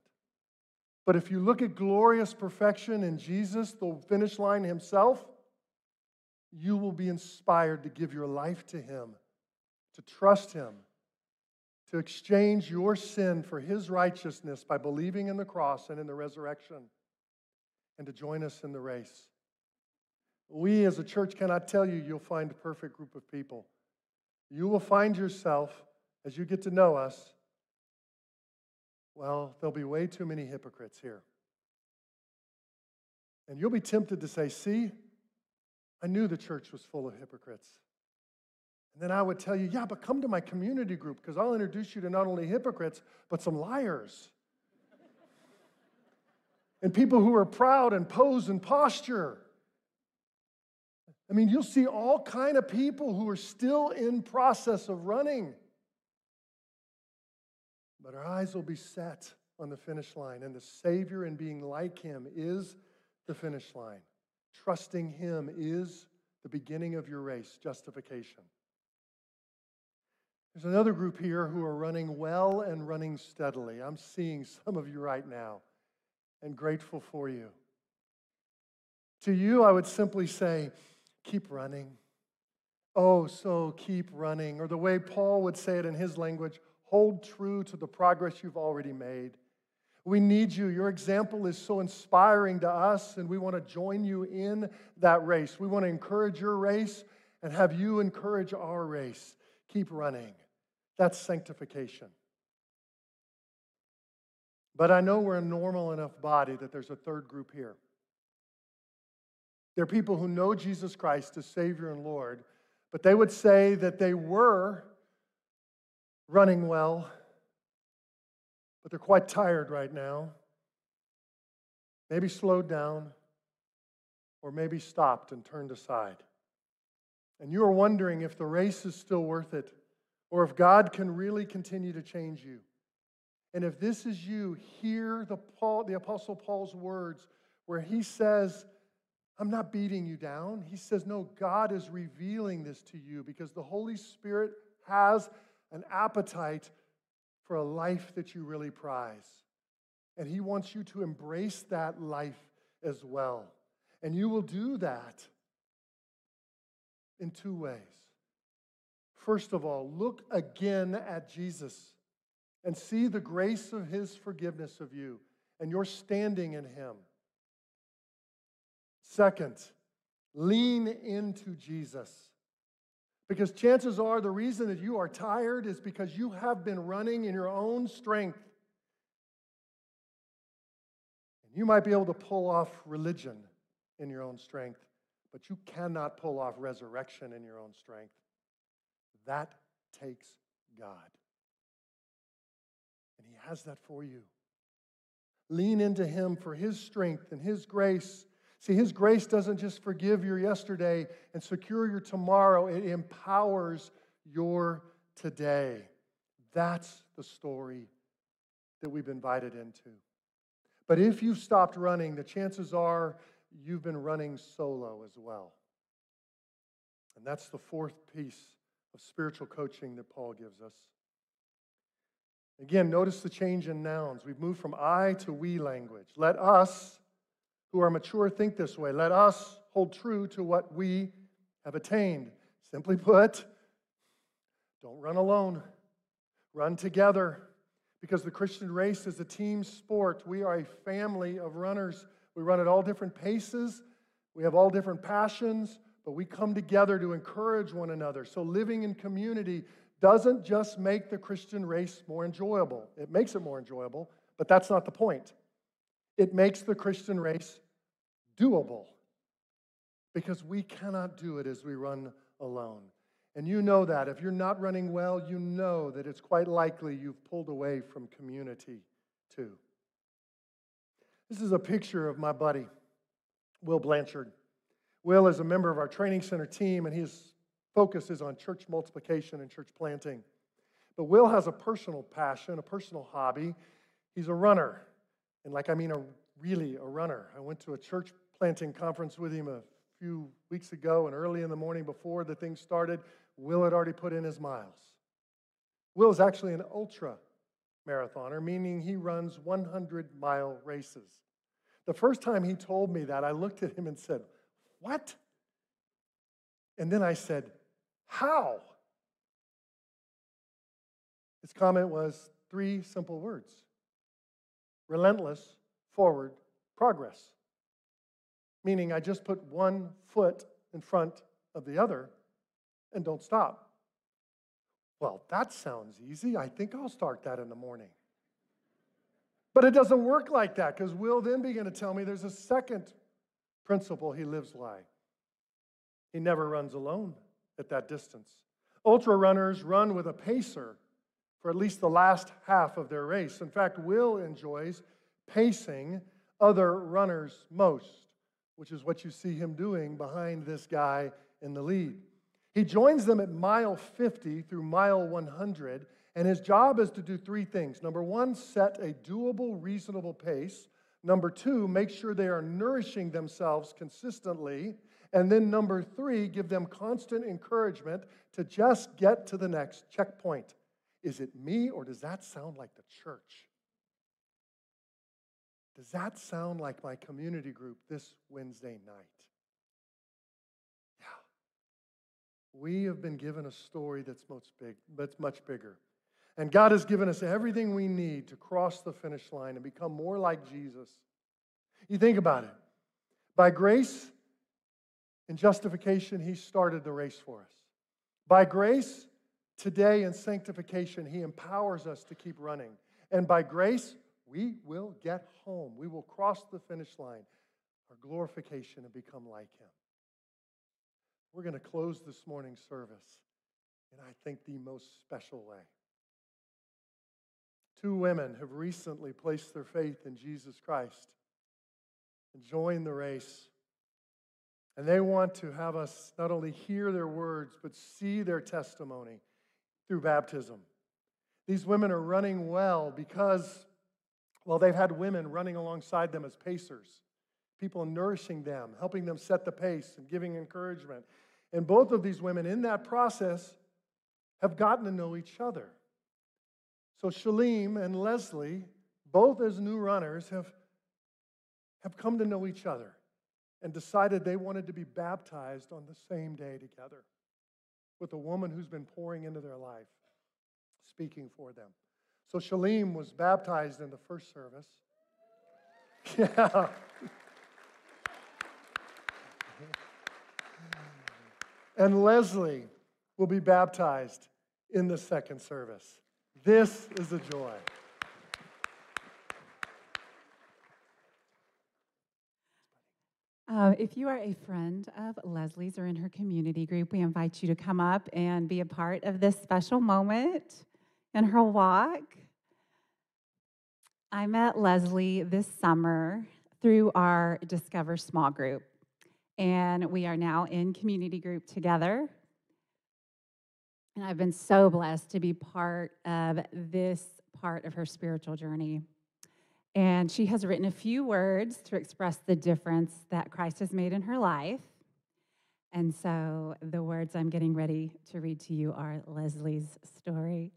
But if you look at glorious perfection in Jesus, the finish line Himself, you will be inspired to give your life to Him, to trust Him, to exchange your sin for His righteousness by believing in the cross and in the resurrection, and to join us in the race. We as a church cannot tell you you'll find a perfect group of people. You will find yourself, as you get to know us, well, there'll be way too many hypocrites here. And you'll be tempted to say, see, I knew the church was full of hypocrites. And then I would tell you, yeah, but come to my community group because I'll introduce you to not only hypocrites, but some liars. And people who are proud and pose and posture. I mean, you'll see all kinds of people who are still in process of running. But our eyes will be set on the finish line, and the Savior and being like Him is the finish line. Trusting him is the beginning of your race, justification. There's another group here who are running well and running steadily. I'm seeing some of you right now and grateful for you. To you, I would simply say, keep running. Oh, so keep running. Or the way Paul would say it in his language, hold true to the progress you've already made. We need you. Your example is so inspiring to us, and we want to join you in that race. We want to encourage your race and have you encourage our race. Keep running. That's sanctification. But I know we're a normal enough body that there's a third group here. They're people who know Jesus Christ as Savior and Lord, but they would say that they were running well, but they're quite tired right now, maybe slowed down, or maybe stopped and turned aside. And you are wondering if the race is still worth it, or if God can really continue to change you. And if this is you, hear the, Paul, the Apostle Paul's words where he says, I'm not beating you down. He says, no, God is revealing this to you because the Holy Spirit has an appetite for a life that you really prize. And he wants you to embrace that life as well. And you will do that in two ways. First of all, look again at Jesus and see the grace of his forgiveness of you and your standing in him. Second, lean into Jesus. Because chances are the reason that you are tired is because you have been running in your own strength. And you might be able to pull off religion in your own strength, but you cannot pull off resurrection in your own strength. That takes God. And he has that for you. Lean into him for his strength and his grace. See, his grace doesn't just forgive your yesterday and secure your tomorrow. It empowers your today. That's the story that we've been invited into. But if you've stopped running, the chances are you've been running solo as well. And that's the fourth piece of spiritual coaching that Paul gives us. Again, notice the change in nouns. We've moved from I to we language. Let us, who are mature, think this way. Let us hold true to what we have attained. Simply put, don't run alone. Run together. Because the Christian race is a team sport. We are a family of runners. We run at all different paces. We have all different passions. But we come together to encourage one another. So living in community doesn't just make the Christian race more enjoyable. It makes it more enjoyable, but that's not the point. It makes the Christian race doable because we cannot do it as we run alone. And you know that. If you're not running well, you know that it's quite likely you've pulled away from community too. This is a picture of my buddy, Will Blanchard. Will is a member of our training center team, and his focus is on church multiplication and church planting. But Will has a personal passion, a personal hobby. He's a runner. And like, I mean, a, really a runner. I went to a church planting conference with him a few weeks ago, and early in the morning before the thing started, Will had already put in his miles. Will is actually an ultra marathoner, meaning he runs one hundred mile races. The first time he told me that, I looked at him and said, what? And then I said, how? His comment was three simple words. Relentless forward progress, meaning I just put one foot in front of the other and don't stop. Well, that sounds easy. I think I'll start that in the morning. But it doesn't work like that because Will then began to tell me there's a second principle he lives by. He never runs alone at that distance. Ultra runners run with a pacer for at least the last half of their race. In fact, Will enjoys pacing other runners most, which is what you see him doing behind this guy in the lead. He joins them at mile fifty through mile one hundred, and his job is to do three things. Number one, set a doable, reasonable pace. Number two, make sure they are nourishing themselves consistently. And then number three, give them constant encouragement to just get to the next checkpoint. Is it me, or does that sound like the church? Does that sound like my community group this Wednesday night? Yeah. We have been given a story that's much big, that's much bigger. And God has given us everything we need to cross the finish line and become more like Jesus. You think about it. By grace and justification, he started the race for us. By grace, today in sanctification, he empowers us to keep running. And by grace, we will get home. We will cross the finish line, our glorification, and become like him. We're going to close this morning's service in, I think, the most special way. Two women have recently placed their faith in Jesus Christ and joined the race. And they want to have us not only hear their words, but see their testimony through baptism. These women are running well because, well, they've had women running alongside them as pacers, people nourishing them, helping them set the pace and giving encouragement. And both of these women in that process have gotten to know each other. So Shalim and Leslie, both as new runners, have, have come to know each other and decided they wanted to be baptized on the same day together with a woman who's been pouring into their life, speaking for them. So Shalim was baptized in the first service. Yeah. And Leslie will be baptized in the second service. This is a joy. Uh, if you are a friend of Leslie's or in her community group, we invite you to come up and be a part of this special moment in her walk. I met Leslie this summer through our Discover small group, and we are now in community group together. And I've been so blessed to be part of this part of her spiritual journey. And she has written a few words to express the difference that Christ has made in her life. And so the words I'm getting ready to read to you are Leslie's story.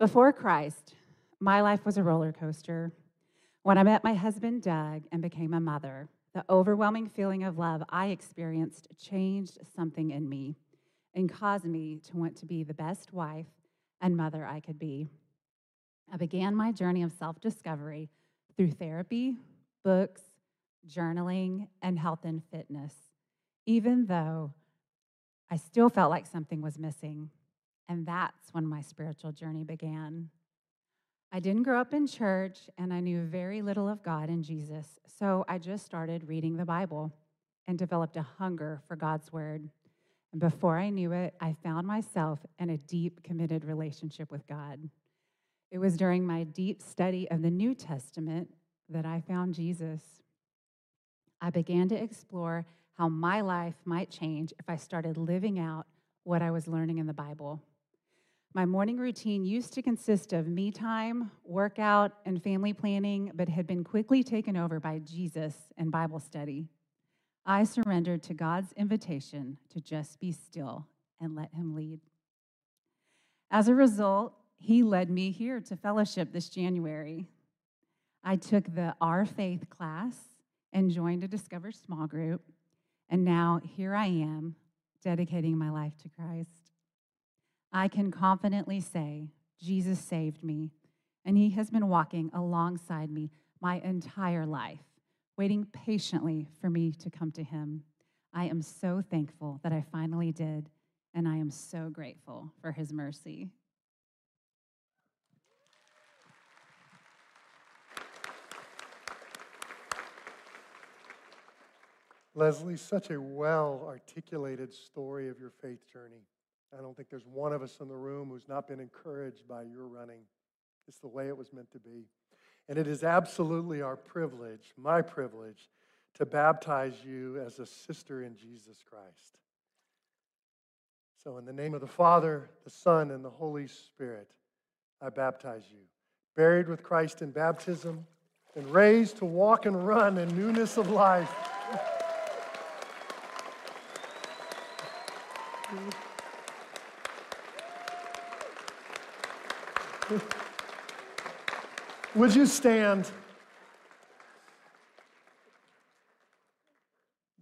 Before Christ, my life was a roller coaster. When I met my husband, Doug, and became a mother, the overwhelming feeling of love I experienced changed something in me and caused me to want to be the best wife and mother I could be. I began my journey of self-discovery through therapy, books, journaling, and health and fitness, even though I still felt like something was missing. And that's when my spiritual journey began. I didn't grow up in church, and I knew very little of God and Jesus, so I just started reading the Bible and developed a hunger for God's word. And before I knew it, I found myself in a deep, committed relationship with God. It was during my deep study of the New Testament that I found Jesus. I began to explore how my life might change if I started living out what I was learning in the Bible. My morning routine used to consist of me time, workout, and family planning, but had been quickly taken over by Jesus and Bible study. I surrendered to God's invitation to just be still and let him lead. As a result, he led me here to Fellowship this January. I took the Our Faith class and joined a Discover small group, and now here I am, dedicating my life to Christ. I can confidently say, Jesus saved me, and he has been walking alongside me my entire life, waiting patiently for me to come to him. I am so thankful that I finally did, and I am so grateful for his mercy. Leslie, such a well-articulated story of your faith journey. I don't think there's one of us in the room who's not been encouraged by your running. It's the way it was meant to be. And it is absolutely our privilege, my privilege, to baptize you as a sister in Jesus Christ. So in the name of the Father, the Son, and the Holy Spirit, I baptize you, buried with Christ in baptism, and raised to walk and run in newness of life. Would you stand?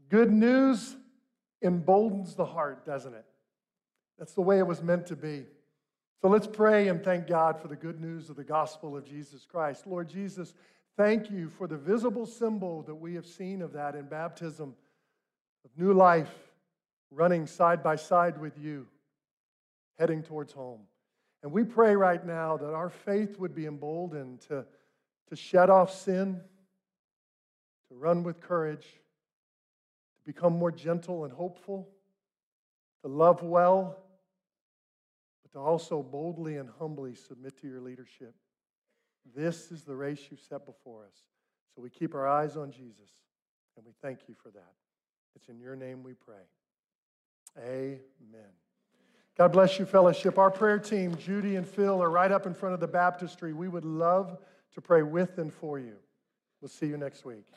Good news emboldens the heart, doesn't it? That's the way it was meant to be. So let's pray and thank God for the good news of the gospel of Jesus Christ. Lord Jesus, thank you for the visible symbol that we have seen of that in baptism, of new life, running side by side with you, heading towards home. And we pray right now that our faith would be emboldened to, to shed off sin, to run with courage, to become more gentle and hopeful, to love well, but to also boldly and humbly submit to your leadership. This is the race you set before us. So we keep our eyes on Jesus, and we thank you for that. It's in your name we pray. Amen. God bless you, fellowship. Our prayer team, Judy and Phil, are right up in front of the baptistry. We would love to pray with and for you. We'll see you next week.